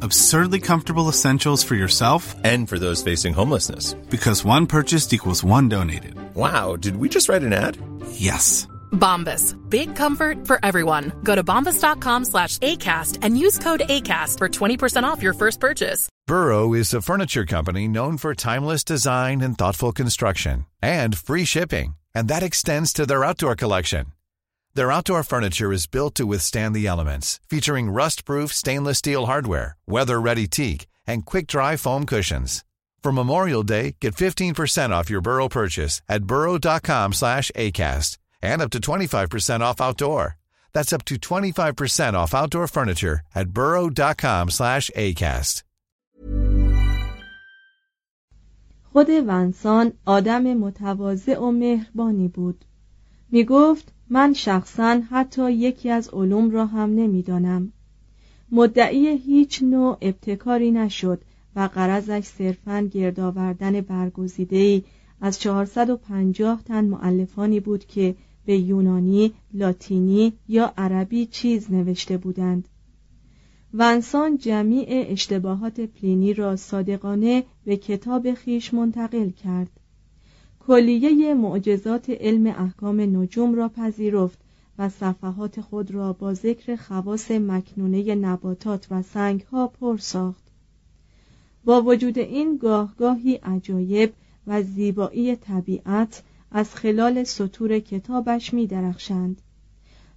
Absurdly comfortable essentials for yourself. And for those facing homelessness. Because one purchased equals one donated. Wow, did we just write an ad? Yes. Bombas. Big comfort for everyone. Go to bombas.com/ACAST and use code ACAST for 20% off your first purchase. Burrow is a furniture company known for timeless design and thoughtful construction, and free shipping, and that extends to their outdoor collection. Their outdoor furniture is built to withstand the elements, featuring rust-proof stainless steel hardware, weather-ready teak, and quick-dry foam cushions. For Memorial Day, get 15% off your Burrow purchase at burrow.com/ACAST, and up to 25% off outdoor. That's up to 25% off outdoor furniture at burrow.com/ACAST. خود ونسان آدم متواضع و مهربانی بود. می گفت من شخصاً حتی یکی از علوم را هم نمی دانم. مدعی هیچ نوع ابتکاری نشد و غرضش صرفاً گردآوردن برگزیده‌ای از 450 تن مؤلفانی بود که به یونانی، لاتینی یا عربی چیز نوشته بودند. ونسان جمیع اشتباهات پلینی را صادقانه به کتاب خویش منتقل کرد. کلیه معجزات علم احکام نجوم را پذیرفت و صفحات خود را با ذکر خواص مکنونه نباتات و سنگها پر ساخت. با وجود این گاهگاهی عجایب و زیبایی طبیعت از خلال سطور کتابش می درخشند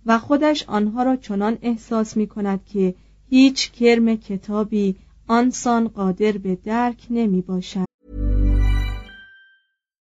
و خودش آنها را چنان احساس می کند که هیچ کرم کتابی آنسان قادر به درک نمی باشد.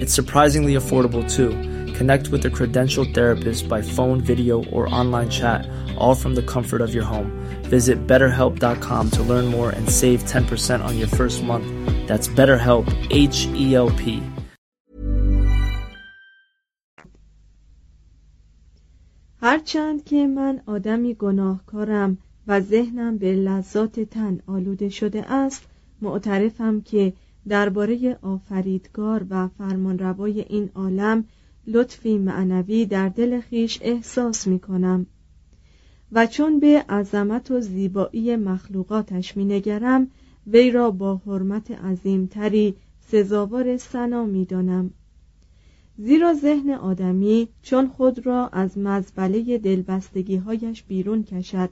It's surprisingly affordable too. Connect with a credentialed therapist by phone, video, or online chat, all from the comfort of your home. Visit BetterHelp.com to learn more and save 10% on your first month. That's BetterHelp, H-E-L-P. هرچند که من آدمی گناهکارم و ذهنم به لذات تن آلوده شده است، معترفم که درباره آفریدگار و فرمانروای این عالم لطفی معنوی در دل خیش احساس می کنم و چون به عظمت و زیبایی مخلوقاتش می نگرم، وی را با حرمت عظیمتری سزاوار ثنا می دانم، زیرا ذهن آدمی چون خود را از مزبله دلبستگی هایش بیرون کشد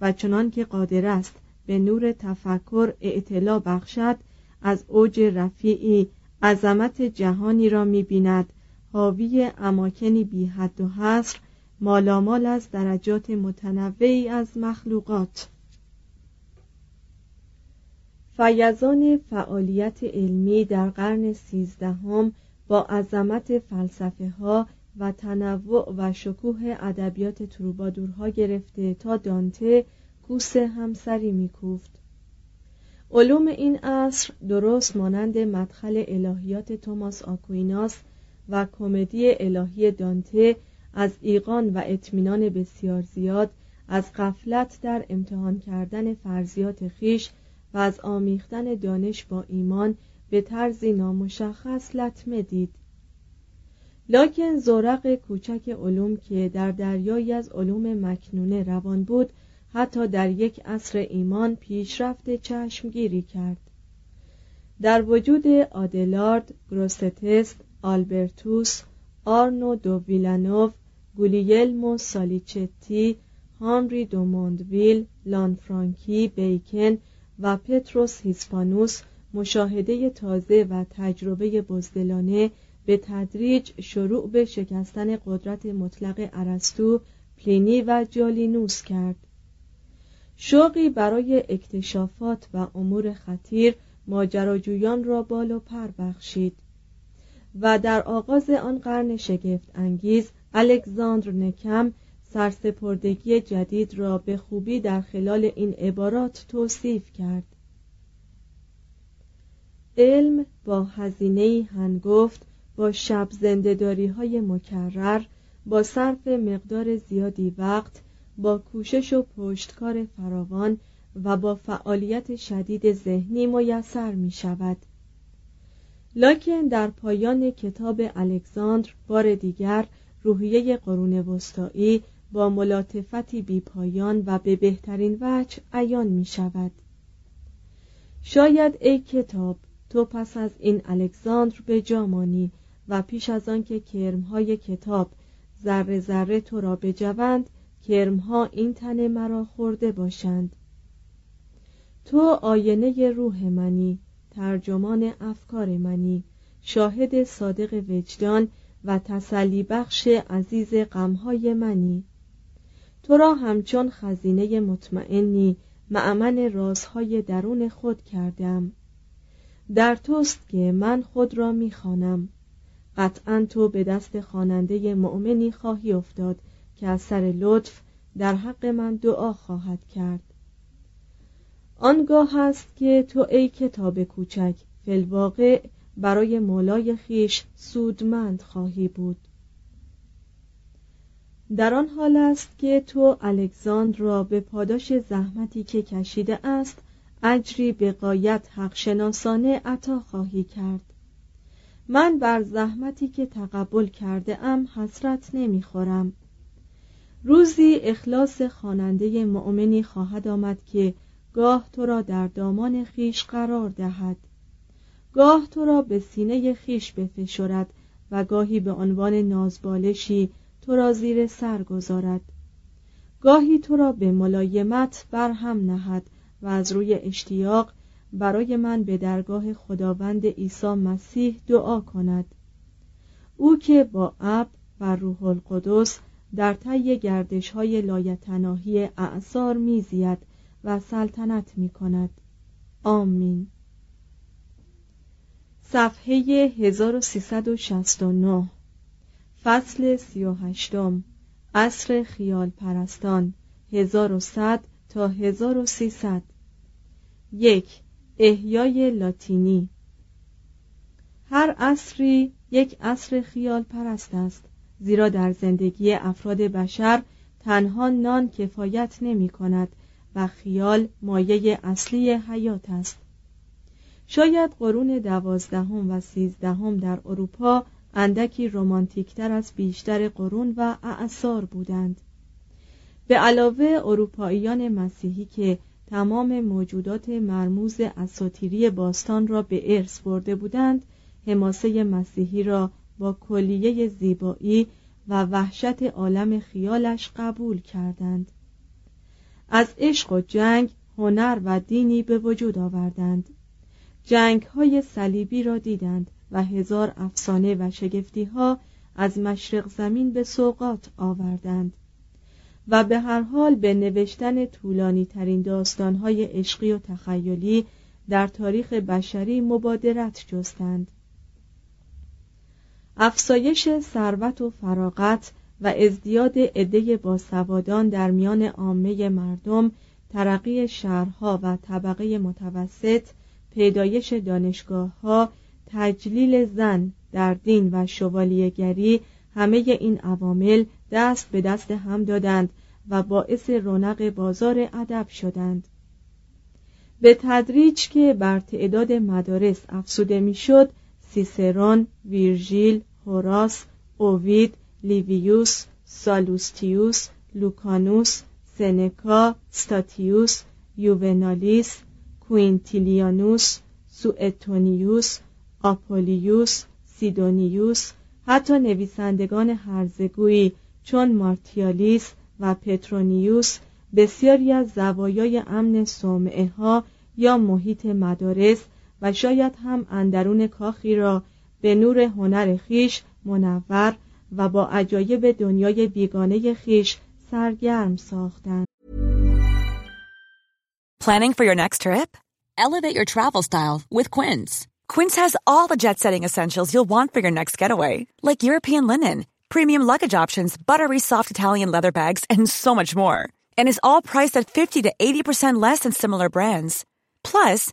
و چنان که قادر است به نور تفکر اطلاع بخشد، از اوج رفیعی عظمت جهانی را می بیند، حاوی اماکنی بی حد و حصر، مالامال از درجات متنوعی از مخلوقات. فیضان فعالیت علمی در قرن 13 با عظمت فلسفه ها و تنوع و شکوه ادبیات تروبادورها گرفته تا دانته، کوس همسری میکوفت. علوم این عصر درست مانند مدخل الهیات توماس آکویناس و کمدی الهی دانته از ایقان و اطمینان بسیار زیاد، از غفلت در امتحان کردن فرضیات خویش و از آمیختن دانش با ایمان به طرزی نامشخص لطمه دید. لکن زورق کوچک علوم که در دریایی از علوم مکنونه روان بود، حتی در یک عصر ایمان پیشرفت چشمگیری کرد. در وجود آدلارد، گروستتست، آلبرتوس، آرنو دو ویلانوف، گولیلمو سالیچتی، هانری دو موندویل، لانفرانکی، بیکن و پتروس هیسپانوس مشاهده تازه و تجربه بزدلانه به تدریج شروع به شکستن قدرت مطلق ارسطو، پلینی و جالینوس کرد. شوقی برای اکتشافات و امور خطیر ماجراجویان را بال و پر بخشید و در آغاز آن قرن شگفت انگیز الکساندر نکم سرسپردگی جدید را به خوبی در خلال این عبارات توصیف کرد: علم با هزینه‌ای هنگفت، با شب زنده‌داری‌های مکرر، با صرف مقدار زیادی وقت، با کوشش و پشتکار فراوان و با فعالیت شدید ذهنی میسر می شود. لکن در پایان کتاب الکساندر بار دیگر روحیه قرون وسطایی با ملاتفتی بی پایان و به بهترین وجه عیان می شود. شاید ای کتاب تو پس از این الکساندر به جا مانی و پیش از آن که کرمهای کتاب ذره ذره تو را بجوند، کرمها این تن مرا خورده باشند. تو آینه روح منی، ترجمان افکار منی، شاهد صادق وجدان و تسلی بخش عزیز غمهای منی. تو را همچون خزینه مطمئنی مأمن رازهای درون خود کردم. در توست که من خود را میخوانم. قطعا تو به دست خواننده مؤمنی خواهی افتاد که از سر لطف در حق من دعا خواهد کرد. آنگاه است که تو ای کتاب کوچک فی‌الواقع برای مولای خیش سودمند خواهی بود. در آن حال است که تو الکساندر را به پاداش زحمتی که کشیده است اجری به غایت حقشناسانه عطا خواهی کرد. من بر زحمتی که تقبل کرده ام حسرت نمی خورم. روزی اخلاص خواننده مؤمنی خواهد آمد که گاه تو را در دامان خیش قرار دهد، گاه تو را به سینه خیش بفشرد و گاهی به عنوان نازبالشی تو را زیر سر گذارد، گاهی تو را به ملایمت برهم نهد و از روی اشتیاق برای من به درگاه خداوند عیسی مسیح دعا کند، او که با اب و روح القدس در طی گردش‌های لایتناهی اعصار می‌زید و سلطنت می‌کند. آمین. صفحه 1369، فصل 38، عصر خیال پرستان 1100 تا 1300. 1. احیای لاتینی. هر عصری یک عصر خیال پرست است، زیرا در زندگی افراد بشر تنها نان کفایت نمی کند و خیال مایه اصلی حیات است. شاید قرون 12 و 13 در اروپا اندکی رمانتیکتر از بیشتر قرون و اعصار بودند. به علاوه اروپاییان مسیحی که تمام موجودات مرموز اساطیری باستان را به ارث برده بودند، حماسه مسیحی را با کلیه زیبایی و وحشت عالم خیالش قبول کردند. از عشق و جنگ، هنر و دینی به وجود آوردند. جنگ‌های صلیبی را دیدند و هزار افسانه و شگفتی‌ها از مشرق زمین به سوقات آوردند و به هر حال به نوشتن طولانی‌ترین داستان‌های عشقی و تخیلی در تاریخ بشری مبادرت جستند. افزایش ثروت و فراغت و ازدیاد عده باسوادان در میان عامه مردم، ترقی شهرها و طبقه متوسط، پیدایش دانشگاه‌ها، تجلیل زن در دین و شوالیه‌گری، همه این عوامل دست به دست هم دادند و باعث رونق بازار ادب شدند. به تدریج که بر تعداد مدارس افزوده می‌شد، سیسرون، ویرژیل، هوراس، اووید، لیویوس، سالوستیوس، لوکانوس، سنکا، ستاتیوس، یوونالیس، کوینتیلیانوس، سوئتونیوس، آپولیوس، سیدونیوس، حتی نویسندگان هرزگویی چون مارتیالیس و پترونیوس بسیاری از زوایای امن صومعه ها یا محیط مدارس و شاید هم اندرون کاخی را به نور هنر خیش منور و با عجایب دنیای بیگانه خیش سرگرم ساختند. Planning for your next trip? Elevate your travel style with Quince. Quince has all the jet-setting essentials you'll want for your next getaway, like European linen, premium luggage options, buttery soft Italian leather bags, and so much more. And is all priced at 50 to 80% less than similar brands. Plus,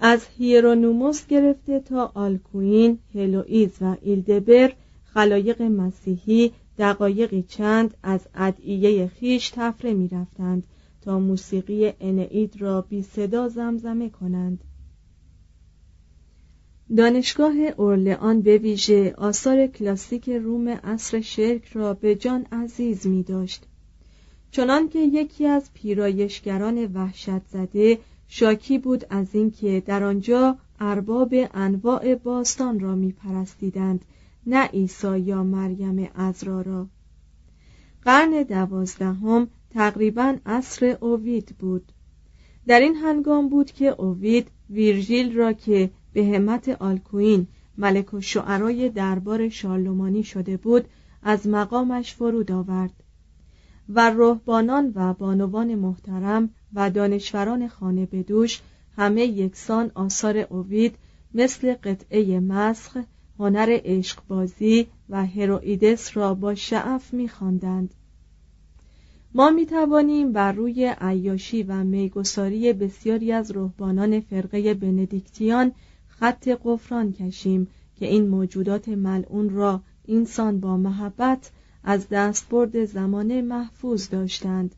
از هیرونوموس گرفته تا آلکوین، هلوئیز و ایلدبر، خلایق مسیحی دقایقی چند از ادعیه خیش تفره می رفتند تا موسیقی انعید را بی صدا زمزمه کنند. دانشگاه اورلئان به ویژه آثار کلاسیک روم عصر شرک را به جان عزیز می داشت، چنان که یکی از پیرایشگران وحشت زده شاکی بود از اینکه در آنجا ارباب انواع باستان را می‌پرستیدند، نه عیسی یا مریم عذرا را. قرن 12 تقریباً عصر اوید بود. در این هنگام بود که اوید ویرژیل را که به همت آلکوین ملک الشعرای دربار شارلمانی شده بود از مقامش فرود آورد و رهبانان و بانوان محترم و دانشوران خانه بدوش همه یکسان آثار اوید مثل قطعه مسخ، هنر عشقبازی و هروئیدس را با شعف می‌خواندند. ما می‌توانیم بر روی عیاشی و میگساری بسیاری از رهبانان فرقه بندیکتیان خط غفران کشیم که این موجودات ملعون را انسان با محبت از دستبرد زمانه محفوظ داشتند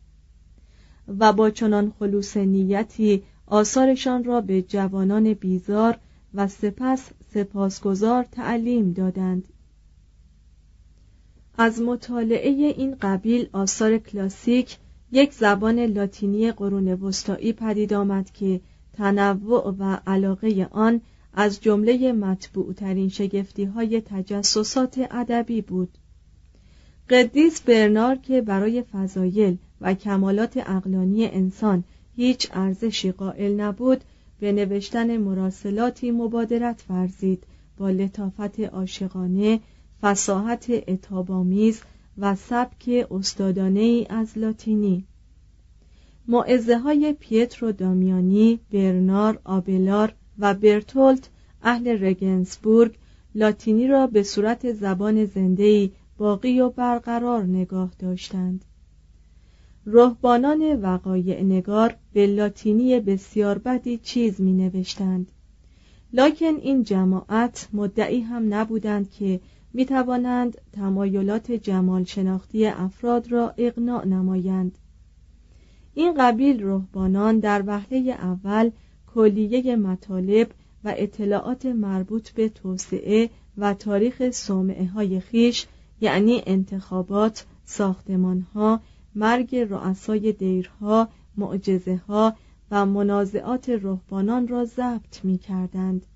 و با چنان خلوص نیتی آثارشان را به جوانان بیزار و سپاسگزار تعلیم دادند. از مطالعه این قبیل آثار کلاسیک یک زبان لاتینی قرون وسطایی پدید آمد که تنوع و علاقه آن از جمله مطبوع ترین شگفتی های تجسسات ادبی بود. قدیس برنار که برای فضایل و کمالات عقلانی انسان هیچ ارزشی قائل نبود، به نوشتن مراسلاتی مبادرت ورزید با لطافت عاشقانه، فصاحت عتاب‌آمیز و سبک استادانه‌ای از لاتینی. موعظه‌های پیترو دامیانی، برنار، آبلار و برتولت اهل رگنسبورگ لاتینی را به صورت زبان زنده‌ای باقی و برقرار نگاه داشتند. رهبانان وقایع نگار به لاتینی بسیار بدی چیز می نوشتند، لکن این جماعت مدعی هم نبودند که می توانند تمایلات جمال شناختی افراد را اقناع نمایند. این قبیل رهبانان در وهله اول کلیه مطالب و اطلاعات مربوط به توسعه و تاریخ صومعه‌های خویش، یعنی انتخابات، ساختمان‌ها، مرگ رؤسای دیرها، معجزه‌ها و منازعات رهبانان را ضبط می‌کردند.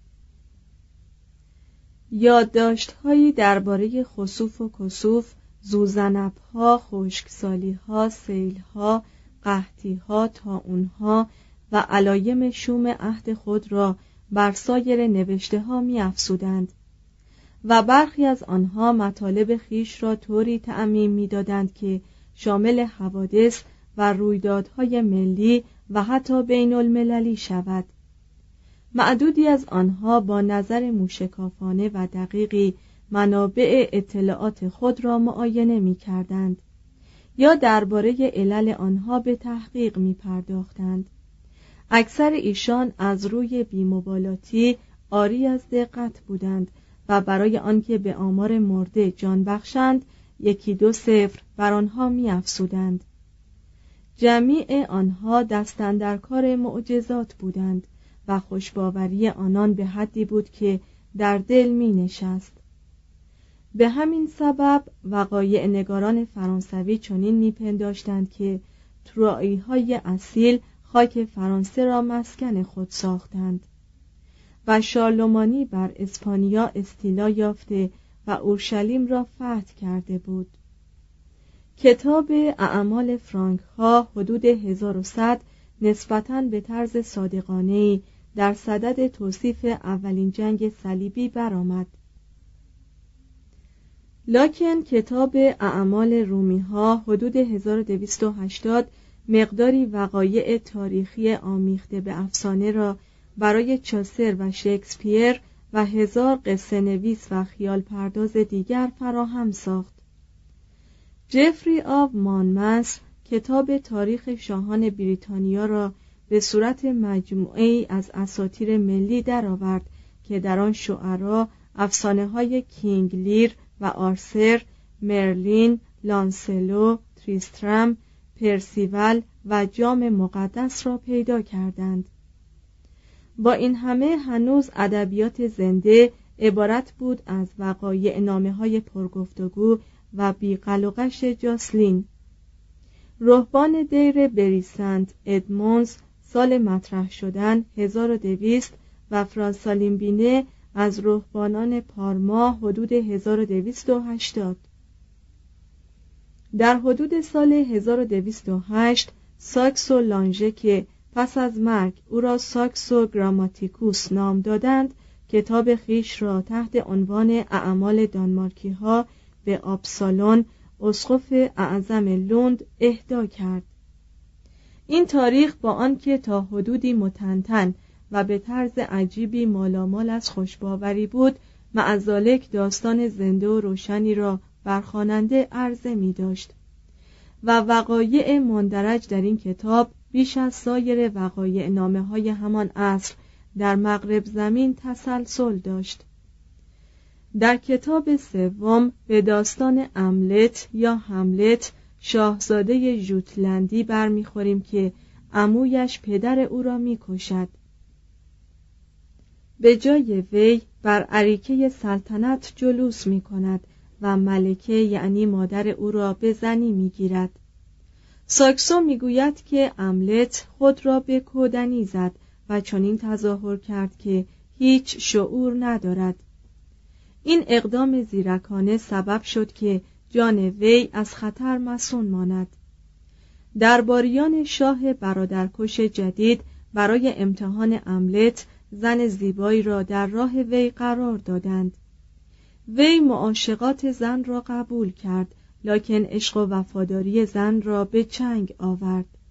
یادداشت‌هایی درباره خسوف و کسوف، زوزنب‌ها، خشکسالی‌ها، سیل‌ها، قحطی‌ها، طاعون‌ها و علایم شوم عهد خود را بر سایر نوشته‌ها می‌افزودند و برخی از آنها مطالب خویش را طوری تعمیم می‌دادند که شامل حوادث و رویدادهای ملی و حتی بین المللی شود. معدودی از آنها با نظر موشکافانه و دقیقی منابع اطلاعات خود را معاینه می کردند یا درباره علل آنها به تحقیق می پرداختند. اکثر ایشان از روی بی‌مبالاتی عاری از دقت بودند و برای آنکه به آمار مرده جان بخشند 1-2 بر آنها می افسودند. جمیع آنها دستاندرکار معجزات بودند و خوشباوری آنان به حدی بود که در دل می نشست. به همین سبب وقایع نگاران فرانسوی چنین می پنداشتند که تروئی های اصیل خاک فرانسه را مسکن خود ساختند و شارلمانی بر اسپانیا استیلا یافته و اورشلیم را فتح کرده بود. کتاب اعمال فرانک ها حدود 1100 نسبتاً به طرز صادقانه‌ای در صدد توصیف اولین جنگ صلیبی برآمد. لکن کتاب اعمال رومی ها حدود 1280 مقداری وقایع تاریخی آمیخته به افسانه را برای چاسر و شکسپیر و 1000 قصه نویس و خیال پرداز دیگر فراهم ساخت. جفری آب مانمس کتاب تاریخ شاهان بریتانیا را به صورت مجموعه‌ای از اساطیر ملی درآورد که در آن شعرا، افسانه‌های کینگ لیر و آرثر، مرلین، لانسلو، تریسترام، پرسیول و جام مقدس را پیدا کردند. با این همه هنوز ادبیات زنده عبارت بود از وقایع نامه‌های پرگفتگو و بی‌قلقش جاسلین. رهبان دیر بریسنت ادمونز، سال مطرح شدن 1200 و فرانسالین بینه از رهبانان پارما حدود 1280. در حدود سال 1208 ساکس و لانژه که پس از مرگ او را ساکس و گراماتیکوس نام دادند، کتاب خویش را تحت عنوان اعمال دانمارکی ها به آبسالون، اسقف اعظم لند، اهدا کرد. این تاریخ با آنکه تا حدودی متنتن و به طرز عجیبی مالامال از خوشباوری بود، معزالک داستان زنده و روشنی را برخواننده عرضه می داشت و وقایع مندرج در این کتاب بیش از سایر وقایع نامه های همان عصر در مغرب زمین تسلسل داشت. در کتاب سوم به داستان املت یا هملت، شاهزاده جوتلندی برمیخوریم که عمویش پدر او را میکشد. به جای وی بر اریکه سلطنت جلوس میکند و ملکه یعنی مادر او را به زنی میگیرد. ساکسو میگوید که املت خود را به کودنی زد و چنین تظاهر کرد که هیچ شعور ندارد. این اقدام زیرکانه سبب شد که جان وی از خطر مصون ماند. درباریان شاه برادرکش جدید برای امتحان املت زن زیبایی را در راه وی قرار دادند. وی معاشقات زن را قبول کرد، لکن عشق و وفاداری زن را به چنگ آورد.